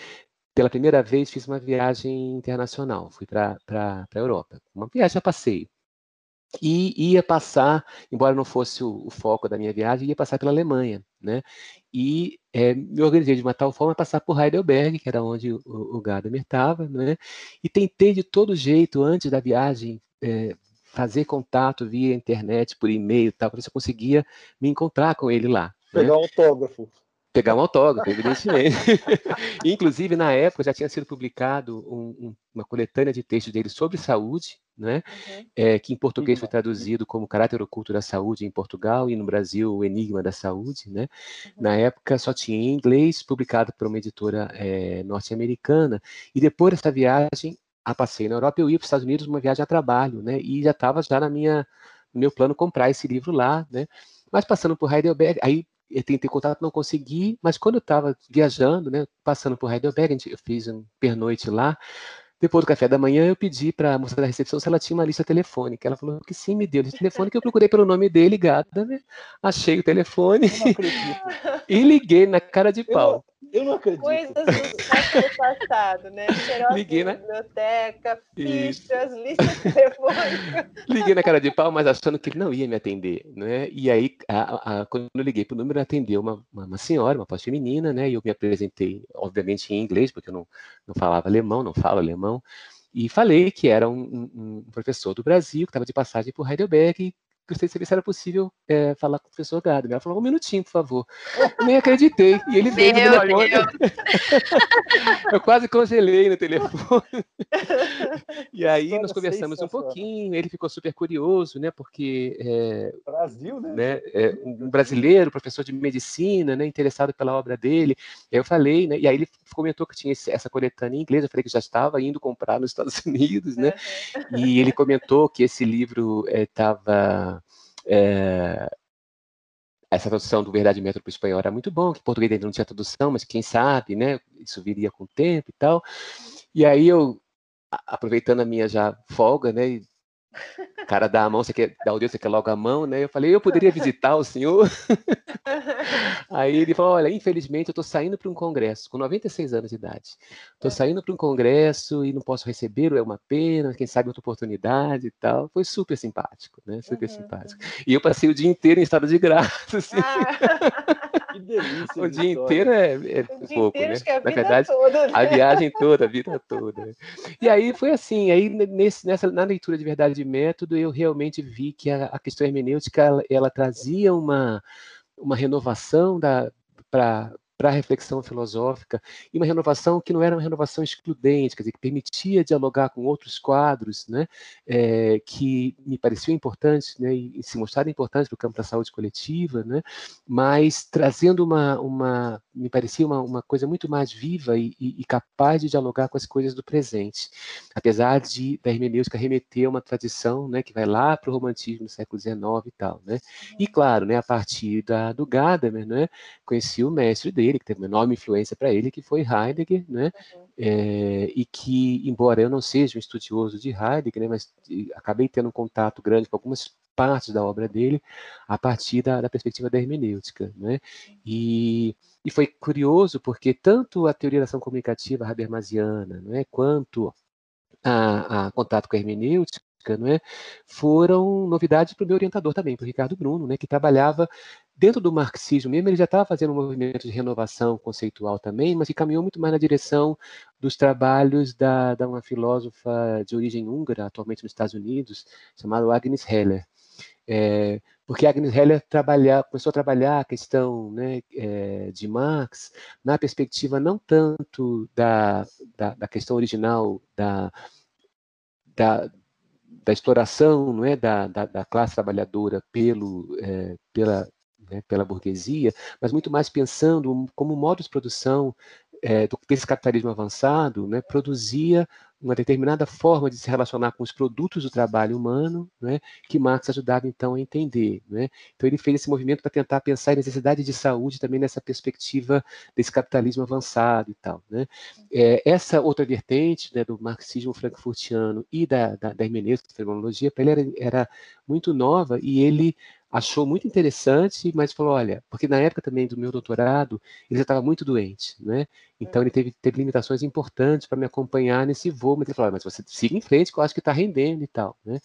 pela primeira vez, fiz uma viagem internacional, fui para para a Europa, uma viagem a passeio. E ia passar, embora não fosse o, o foco da minha viagem, ia passar pela Alemanha, né? E é, me organizei de uma tal forma a passar por Heidelberg, que era onde o, o Gadamer estava, né? E tentei de todo jeito, antes da viagem, é, fazer contato via internet, por e-mail e tal, para ver se eu conseguia me encontrar com ele lá. Pegar né? um autógrafo. Pegar um autógrafo, evidentemente. Inclusive, na época, já tinha sido publicado um, um, uma coletânea de textos dele sobre saúde, né? Uhum. É, que em português foi traduzido como Caráter Oculto da Saúde em Portugal e no Brasil O Enigma da Saúde. Né? Uhum. Na época, só tinha em inglês, publicado por uma editora é, norte-americana. E depois dessa viagem, a passeio na Europa, eu ia para os Estados Unidos numa viagem a trabalho, né? E já estava já na minha, no meu plano comprar esse livro lá, né? Mas passando por Heidelberg, aí eu tentei contato, não consegui, mas quando eu estava viajando, né? Passando por Heidelberg, eu fiz um pernoite lá, depois do café da manhã eu pedi para a moça da recepção se ela tinha uma lista telefônica, ela falou que sim, me deu lista telefônica, eu procurei pelo nome dele, Gadamer, achei o telefone e liguei na cara de pau. Eu não acredito. Coisas do século passado, né? Xerox, liguei na biblioteca, fichas, listas telefônicas. Liguei na cara de pau, mas achando que ele não ia me atender, né? E aí, a, a, quando eu liguei para o número, atendeu uma, uma, uma senhora, uma voz feminina, né? E eu me apresentei, obviamente, em inglês, porque eu não, não falava alemão, não falo alemão. E falei que era um, um professor do Brasil, que estava de passagem por Heidelberg, gostaria de saber se era possível é, falar com o professor Gadamer. Ela falou, um minutinho, por favor. Eu nem acreditei. E ele veio no telefone. Eu quase congelei no telefone. E aí Toda nós conversamos um pouquinho, ele ficou super curioso, né? Porque... É, Brasil, né? né é, um brasileiro, professor de medicina, né? Interessado pela obra dele. Aí eu falei, né? E aí ele comentou que tinha essa coletânea em inglês, eu falei que já estava indo comprar nos Estados Unidos, né? Uhum. E ele comentou que esse livro estava... É, É, essa tradução do Verdade e Método para o espanhol era muito bom, que em português ainda não tinha tradução, mas quem sabe, né, isso viria com o tempo e tal. E aí eu, aproveitando a minha já folga, né, e o cara dá a mão, você quer dar o dedo, você quer logo a mão, né, eu falei, eu poderia visitar o senhor? Aí ele falou, olha, infelizmente eu estou saindo para um congresso, com noventa e seis anos de idade, estou saindo para um congresso e não posso receber, ou é uma pena, quem sabe outra oportunidade e tal. Foi super simpático, né, super uhum. simpático. E eu passei o dia inteiro em estado de graça, assim. Ah. Que delícia. O dia inteiro é, é um pouco, né, é na verdade, toda, né? A viagem toda, a vida toda. E aí foi assim, aí nesse, nessa, na leitura de Verdade e Método, eu realmente vi que a, a questão hermenêutica, ela, ela trazia uma... uma renovação para para a reflexão filosófica, e uma renovação que não era uma renovação excludente, quer dizer, que permitia dialogar com outros quadros, né, é, que me pareciam importantes, né, e, e se mostraram importantes para o campo da saúde coletiva, né, mas trazendo uma, uma me parecia uma, uma coisa muito mais viva e, e, e capaz de dialogar com as coisas do presente, apesar de da hermenêutica remeter a uma tradição, né, que vai lá para o romantismo do século dezenove e tal, né, e claro, né, a partir da, do Gadamer, né, conheci o mestre dele, que teve uma enorme influência para ele, que foi Heidegger, né? Uhum. É, e que, embora eu não seja um estudioso de Heidegger, né, mas acabei tendo um contato grande com algumas partes da obra dele, a partir da, da perspectiva da hermenêutica, né? E, e foi curioso porque tanto a teoria da ação comunicativa habermasiana, né, quanto a, a contato com a hermenêutica, né, foram novidades para o meu orientador também, para o Ricardo Bruno, né, que trabalhava dentro do marxismo mesmo. Ele já estava fazendo um movimento de renovação conceitual também, mas que caminhou muito mais na direção dos trabalhos da, da uma filósofa de origem húngara, atualmente nos Estados Unidos, chamada Agnes Heller. É, porque Agnes Heller trabalha, começou a trabalhar a questão, né, é, de Marx na perspectiva não tanto da, da, da questão original da, da da exploração, não é, da, da, da classe trabalhadora pelo, é, pela, né, pela burguesia, mas muito mais pensando como o modo de produção é, do, desse capitalismo avançado, né, produzia uma determinada forma de se relacionar com os produtos do trabalho humano, né, que Marx ajudava, então, a entender. Né? Então, ele fez esse movimento para tentar pensar a necessidade de saúde também nessa perspectiva desse capitalismo avançado e tal. Né? É, essa outra vertente, né, do marxismo frankfurtiano e da, da, da hermenêutica, da fenomenologia, para ele era, era muito nova, e ele achou muito interessante, mas falou, olha, porque na época também do meu doutorado, ele já estava muito doente, né? Então ele teve, teve limitações importantes para me acompanhar nesse voo, mas ele falou, mas você siga em frente, que eu acho que está rendendo e tal, né?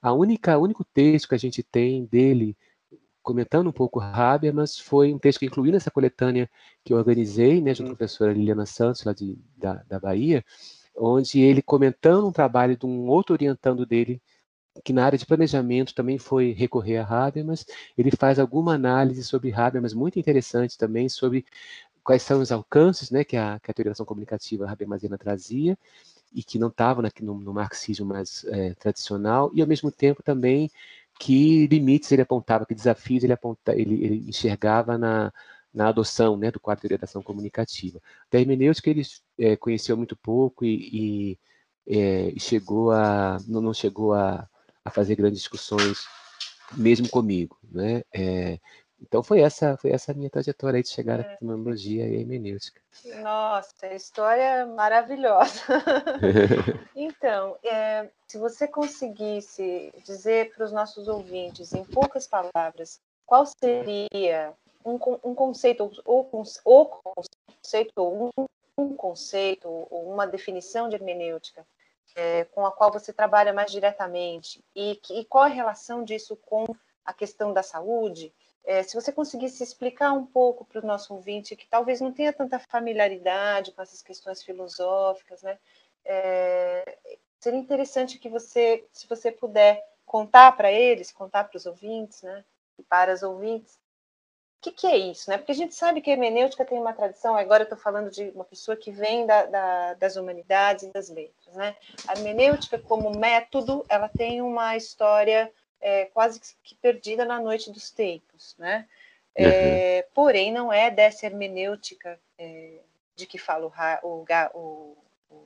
A única, o único texto que a gente tem dele, comentando um pouco Habermas, foi um texto que incluí nessa coletânea que eu organizei, né, junto com a professora Liliana Santos, lá de, da, da Bahia, onde ele comentando um trabalho de um outro orientando dele, que na área de planejamento também foi recorrer a Habermas. Ele faz alguma análise sobre Habermas, muito interessante também, sobre quais são os alcances, né, que a, que a teoria da ação comunicativa habermasiana trazia, e que não estavam no, no marxismo mais é, tradicional, e ao mesmo tempo também que limites ele apontava, que desafios ele, aponta, ele, ele enxergava na, na adoção, né, do quadro de teoria da ação comunicativa. Da hermenêutica ele é, conheceu muito pouco e, e é, chegou a, não, não chegou a a fazer grandes discussões mesmo comigo, né? É, então foi essa foi essa minha trajetória aí de chegar à fenomenologia e à hermenêutica. Nossa, história maravilhosa. Então, é, se você conseguisse dizer para os nossos ouvintes, em poucas palavras, qual seria um, um conceito ou, ou conceito ou um, um conceito ou uma definição de hermenêutica É, com a qual você trabalha mais diretamente, e, que, e qual a relação disso com a questão da saúde? É, se você conseguisse explicar um pouco para o nosso ouvinte, que talvez não tenha tanta familiaridade com essas questões filosóficas, né? É, seria interessante que você, se você puder, contar para eles, contar para os ouvintes, né? E para as ouvintes, o que, que é isso, né? Porque a gente sabe que a hermenêutica tem uma tradição, agora eu estou falando de uma pessoa que vem da, da, das humanidades e das letras, né? A hermenêutica, como método, ela tem uma história é, quase que perdida na noite dos tempos, né? É, uhum. Porém, não é dessa hermenêutica é, de que fala o, o, o,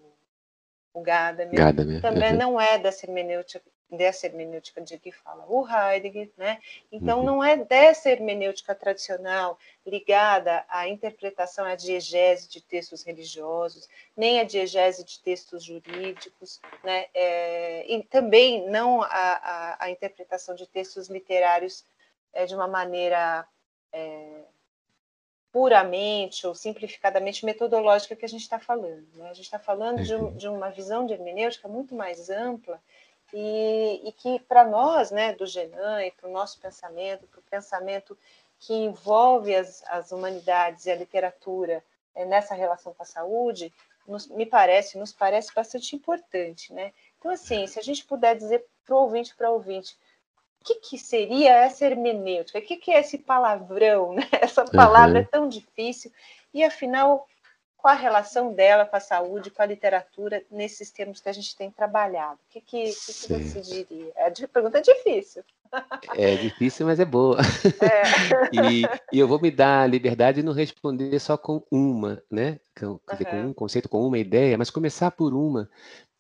o Gadamer. Gadamer. Também uhum. não é dessa hermenêutica dessa hermenêutica de que fala o Heidegger, né? Então, uhum. não é dessa hermenêutica tradicional ligada à interpretação, à diegese de textos religiosos, nem à diegese de textos jurídicos, né? É, e também não à interpretação de textos literários é, de uma maneira é, puramente ou simplificadamente metodológica que a gente está falando, né? A gente está falando de, um, de uma visão de hermenêutica muito mais ampla, E, e que para nós, né, do Genan, e para o nosso pensamento, para o pensamento que envolve as, as humanidades e a literatura é, nessa relação com a saúde, nos, me parece, nos parece bastante importante, né? Então, assim, se a gente puder dizer para o ouvinte, para o ouvinte, o que, que seria essa hermenêutica? O que, que é esse palavrão, né? Essa palavra uhum. tão difícil E, afinal, qual a relação dela com a saúde, com a literatura, nesses termos que a gente tem trabalhado? O que, que, que, que você diria? É de, pergunta difícil. É difícil, mas é boa. É. E, e eu vou me dar a liberdade de não responder só com uma, né? Com, quer dizer, uhum. com um conceito, com uma ideia, mas começar por uma.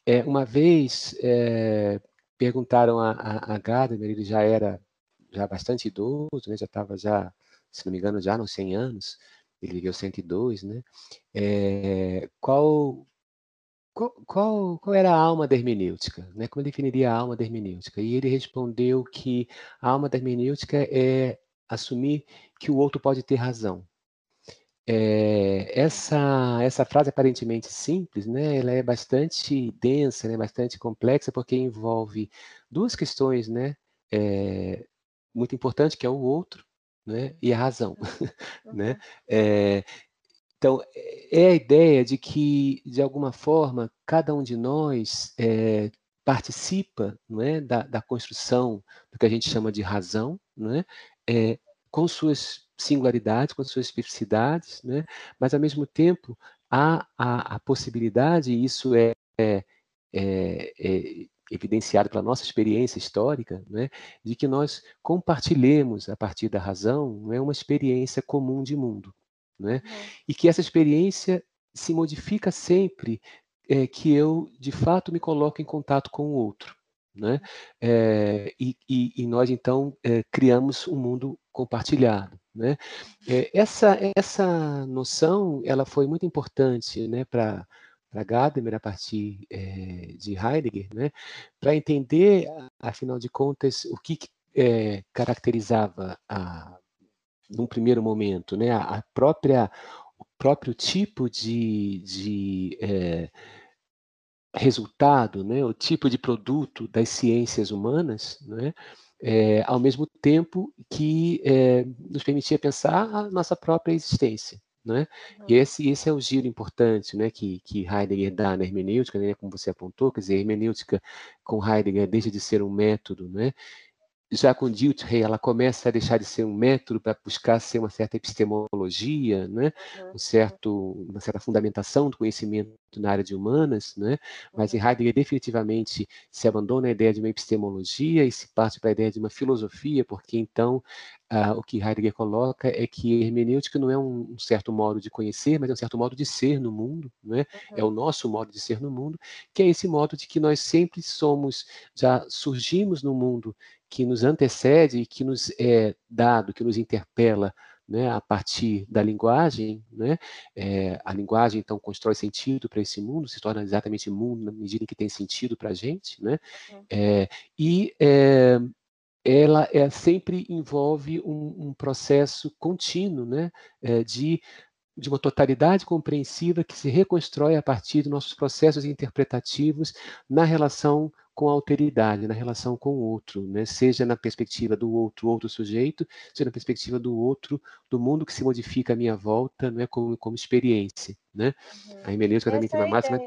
É, uma vez é, perguntaram a, a, a Gadamer, ele já era já bastante idoso, né? Já estava, já, se não me engano, já nos cem anos, ele viveu cento e dois, né? É, qual, qual, qual, qual era a alma da hermenêutica? Né? Como ele definiria a alma da hermenêutica? E ele respondeu que a alma da hermenêutica é assumir que o outro pode ter razão. É, essa, essa frase aparentemente simples, né? Ela é bastante densa, né? Bastante complexa, porque envolve duas questões, né? É, muito importante, que é o outro, né? E a razão. Uhum. Né? É, então, é a ideia de que, de alguma forma, cada um de nós é, participa, não é? da, da construção do que a gente chama de razão, não é? É, com suas singularidades, com suas especificidades, né? Mas, ao mesmo tempo, há a, a possibilidade, e isso é, é, é, é evidenciado pela nossa experiência histórica, né, de que nós compartilhemos, a partir da razão, né, uma experiência comum de mundo. Né? Uhum. E que essa experiência se modifica sempre é, que eu, de fato, me coloco em contato com o outro. Né? É, e, e, e nós, então, é, criamos um mundo compartilhado. Né? É, essa, essa noção ela foi muito importante, né, para... para Gadamer, a partir é, de Heidegger, né, para entender, afinal de contas, o que é, caracterizava, a, num primeiro momento, né, a própria, o próprio tipo de, de é, resultado, né, o tipo de produto das ciências humanas, né, é, ao mesmo tempo que é, nos permitia pensar a nossa própria existência. Né? E esse, esse é o giro importante, né, que, que Heidegger dá na hermenêutica, né, como você apontou, quer dizer, a hermenêutica com Heidegger deixa de ser um método, né? Já com Dilthey ela começa a deixar de ser um método para buscar ser uma certa epistemologia, né? um certo, uma certa fundamentação do conhecimento na área de humanas, né? Mas em Heidegger definitivamente se abandona a ideia de uma epistemologia e se parte para a ideia de uma filosofia, porque então ah, o que Heidegger coloca é que a hermenêutica não é um, um certo modo de conhecer, mas é um certo modo de ser no mundo, né? Uhum. É o nosso modo de ser no mundo, que é esse modo de que nós sempre somos, já surgimos no mundo que nos antecede e que nos é dado, que nos interpela, né, a partir da linguagem. Né? É, a linguagem, então, constrói sentido para esse mundo, se torna exatamente mundo na medida em que tem sentido para a gente. Né? Uhum. É, e é, ela é, sempre envolve um, um processo contínuo, né, é, de, de uma totalidade compreensiva que se reconstrói a partir dos nossos processos interpretativos na relação com a alteridade, na relação com o outro, né? Seja na perspectiva do outro, outro sujeito, seja na perspectiva do outro, do mundo que se modifica à minha volta, né? como, como experiência. Né? Uhum. A hermenêutica também tem uma máxima...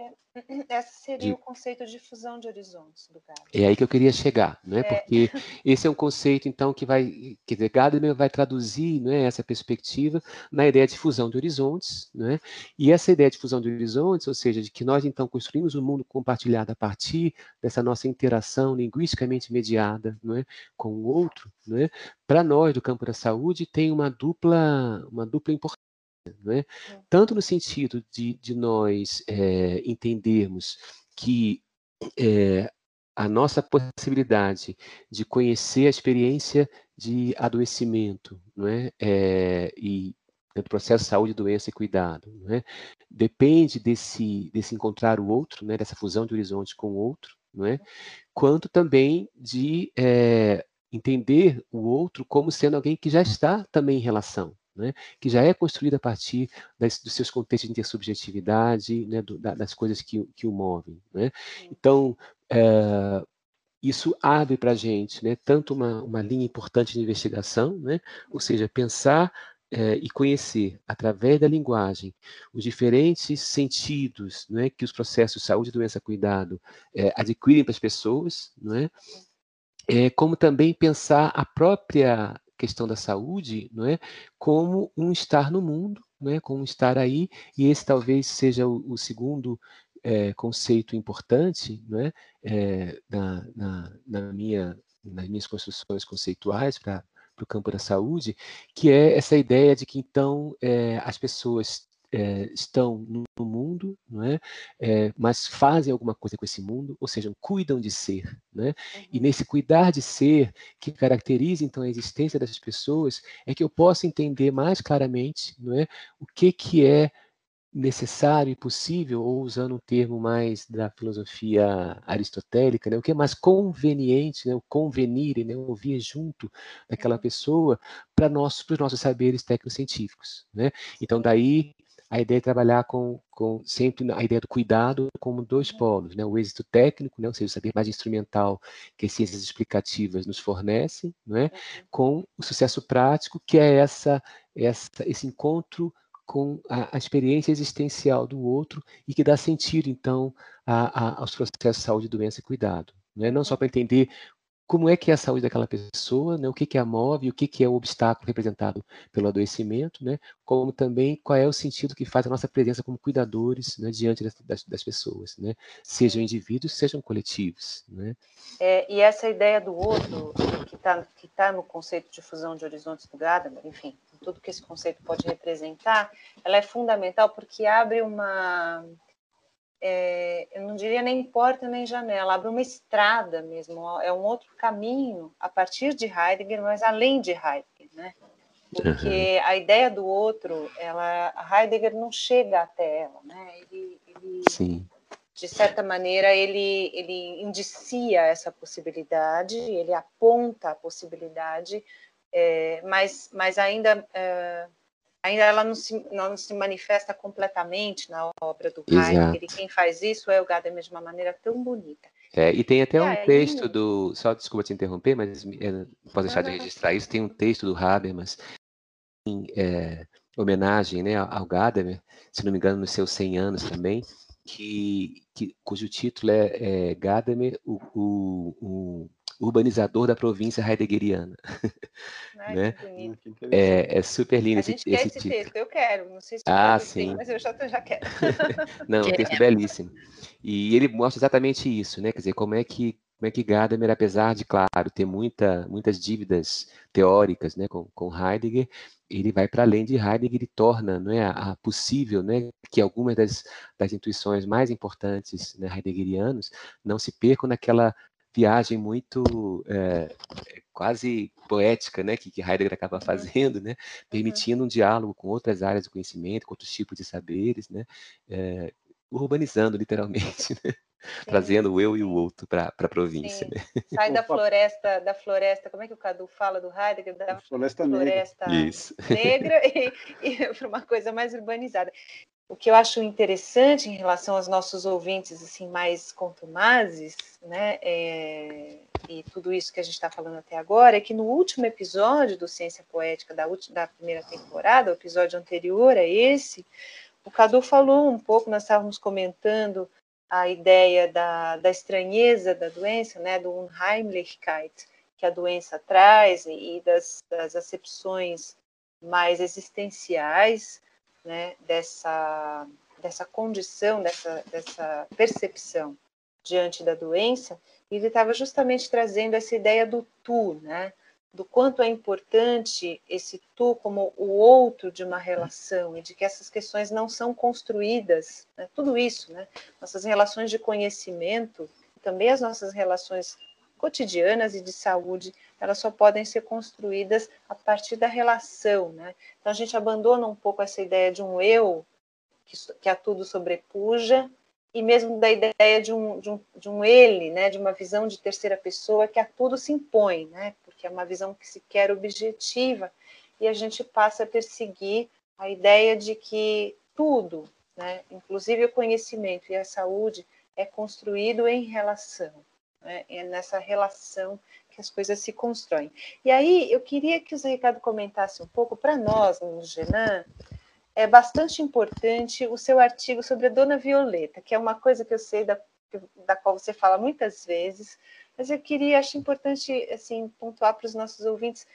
Esse seria de... o conceito de fusão de horizontes do Gadamer. É aí que eu queria chegar, né? É. Porque esse é um conceito, então, que vai... Quer dizer, Gadamer vai traduzir, né, essa perspectiva na ideia de fusão de horizontes, né? E essa ideia de fusão de horizontes, ou seja, de que nós, então, construímos um mundo compartilhado a partir dessa nossa interação linguisticamente mediada, né, com o outro, né? Para nós, do campo da saúde, tem uma dupla, uma dupla importância. Né? Tanto no sentido de, de nós é, entendermos que é, a nossa possibilidade de conhecer a experiência de adoecimento, né? é, e do processo de saúde, doença e cuidado, né? Depende desse, desse encontrar o outro, né? Dessa fusão de horizonte com o outro, né? Quanto também de é, entender o outro como sendo alguém que já está também em relação. Né, que já é construída a partir das, dos seus contextos de intersubjetividade, né, do, da, das coisas que, que o movem. Né? Então, é, isso abre para a gente, né, tanto uma, uma linha importante de investigação, né, ou seja, pensar é, e conhecer, através da linguagem, os diferentes sentidos, né, que os processos de saúde, doença, cuidado é, adquirem para as pessoas, né, é, como também pensar a própria questão da saúde, não é, como um estar no mundo, né, com estar aí, e esse talvez seja o, o segundo é, conceito importante, né, é, na, na, na minha, nas minhas construções conceituais para o campo da saúde, que é essa ideia de que, então, é, as pessoas É, estão no mundo, não é? É, mas fazem alguma coisa com esse mundo, ou seja, cuidam de ser, né? Uhum. E nesse cuidar de ser que caracteriza então a existência das pessoas é que eu posso entender mais claramente, não é? O que que é necessário e possível, ou usando um termo mais da filosofia aristotélica, né? O que é mais conveniente, né? O convenire, né? O vir junto daquela pessoa para nós, para os nossos saberes técnico-científicos, né? Então daí a ideia é trabalhar com, com sempre a ideia do cuidado como dois polos, né? O êxito técnico, né? Ou seja, o saber mais instrumental que as ciências explicativas nos fornecem, né? Com o sucesso prático, que é essa, essa, esse encontro com a, a experiência existencial do outro e que dá sentido, então, a, a, aos processos de saúde, doença e cuidado, né? Não só para entender como é que é a saúde daquela pessoa, né? O que, que a move, o que, que é o obstáculo representado pelo adoecimento, né? Como também qual é o sentido que faz a nossa presença como cuidadores, né? Diante das, das pessoas, né? Sejam indivíduos, sejam coletivos, né? É, e essa ideia do outro, que está que tá no conceito de fusão de horizontes do Gadamer, enfim, tudo que esse conceito pode representar, ela é fundamental porque abre uma... É, eu não diria nem porta nem janela, abre uma estrada mesmo, é um outro caminho a partir de Heidegger, mas além de Heidegger, né? Porque uhum. a ideia do outro, ela, Heidegger não chega até ela, né? Ele, ele, Sim. de certa maneira, ele, ele indicia essa possibilidade, ele aponta a possibilidade, é, mas, mas ainda... É, ainda ela não se, não se manifesta completamente na obra do Heidegger, e quem faz isso é o Gadamer de uma maneira tão bonita. É, e tem até e um aí... texto do... Só desculpa te interromper, mas eu posso deixar não, de registrar não. Isso. Tem um texto do Habermas em é, homenagem, né, ao Gadamer, se não me engano, nos seus cem anos também, que, que, cujo título é, é Gadamer, o... o, o urbanizador da província heideggeriana. Ai, né? Que bonito. É, é super lindo esse, esse, esse título. Texto, eu quero, não sei se ah, sim. Tem, mas eu já, já quero. Não, o texto é belíssimo. E ele mostra exatamente isso, né? Quer dizer, como é que como é que Gadamer, apesar de, claro, ter muita, muitas dívidas teóricas, né, com, com Heidegger, ele vai para além de Heidegger e torna, não é, a, a possível, né, que algumas das, das intuições mais importantes, né, heideggerianas não se percam naquela viagem muito é, quase poética, né, que, que Heidegger acaba fazendo, né, permitindo um diálogo com outras áreas do conhecimento, com outros tipos de saberes, né, é, urbanizando literalmente, né, trazendo o eu e o outro para a província. Né? Sai da floresta, da floresta, como é que o Cadu fala do Heidegger? Da floresta, floresta negra, negra e, e para uma coisa mais urbanizada. O que eu acho interessante em relação aos nossos ouvintes assim, mais contumazes, né, é, e tudo isso que a gente está falando até agora, é que no último episódio do Ciência Poética, da, última, da primeira temporada, o episódio anterior a esse, o Cadu falou um pouco, nós estávamos comentando a ideia da, da estranheza da doença, né, do Unheimlichkeit, que a doença traz, e das, das acepções mais existenciais, né, dessa, dessa condição, dessa, dessa percepção diante da doença, e ele estava justamente trazendo essa ideia do tu, né, do quanto é importante esse tu como o outro de uma relação, e de que essas questões não são construídas, né, tudo isso, né, nossas relações de conhecimento, também as nossas relações cotidianas e de saúde, elas só podem ser construídas a partir da relação, né? Então, a gente abandona um pouco essa ideia de um eu que, que a tudo sobrepuja, e mesmo da ideia de um, de um, de um ele, né? De uma visão de terceira pessoa que a tudo se impõe, né? Porque é uma visão que se quer objetiva, e a gente passa a perseguir a ideia de que tudo, né? Inclusive o conhecimento e a saúde, é construído em relação, né? É nessa relação que as coisas se constroem. E aí, eu queria que o Zé Ricardo comentasse um pouco, para nós, no Genan, é bastante importante o seu artigo sobre a Dona Violeta, que é uma coisa que eu sei, da, da qual você fala muitas vezes, mas eu queria, acho importante, assim, pontuar para os nossos ouvintes,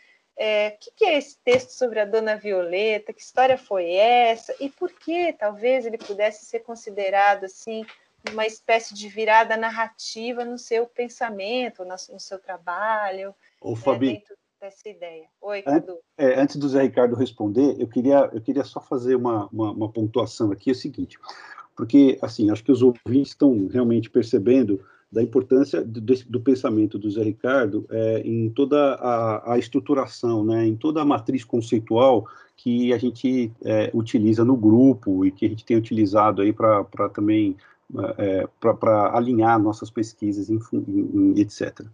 é, que, que é esse texto sobre a Dona Violeta, que história foi essa, e por que talvez ele pudesse ser considerado assim, uma espécie de virada narrativa no seu pensamento, no seu trabalho, Ô, Fabi, é, dentro dessa ideia. Oi, Cadu. É, antes do Zé Ricardo responder, eu queria, eu queria só fazer uma, uma, uma pontuação aqui, é o seguinte, porque, assim, acho que os ouvintes estão realmente percebendo da importância do, do pensamento do Zé Ricardo é, em toda a, a estruturação, né, em toda a matriz conceitual que a gente é, utiliza no grupo e que a gente tem utilizado aí para também... É, para alinhar nossas pesquisas, em, em, em, etcétera.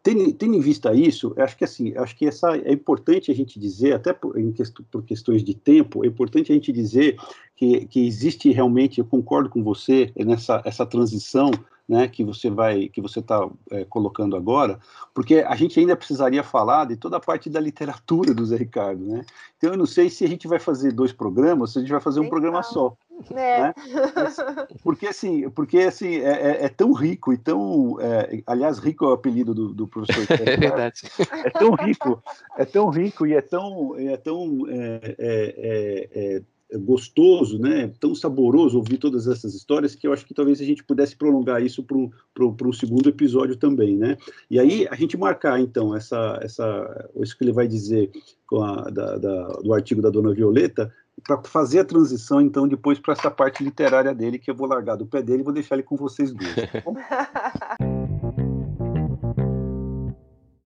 Tendo, tendo em vista isso, acho que assim, acho que essa, é importante a gente dizer, até por, em quest- por questões de tempo, é importante a gente dizer que, que existe realmente, eu concordo com você nessa essa transição, né, que você vai, que você está é, colocando agora, porque a gente ainda precisaria falar de toda a parte da literatura do Zé Ricardo, né? Então eu não sei se a gente vai fazer dois programas, se a gente vai fazer um então, programa só, né? Né? Porque assim, porque assim é, é, é tão rico e tão, é, aliás, rico é o apelido do, do professor. É verdade. É tão rico, é tão rico e é tão, é tão é, é, é, é, gostoso, né? Tão saboroso ouvir todas essas histórias que eu acho que talvez a gente pudesse prolongar isso para um segundo episódio também, né? E aí a gente marcar, então, essa, essa, isso que ele vai dizer com a, da, da, do artigo da Dona Violeta, para fazer a transição, então, depois para essa parte literária dele, que eu vou largar do pé dele e vou deixar ele com vocês dois. Tá bom?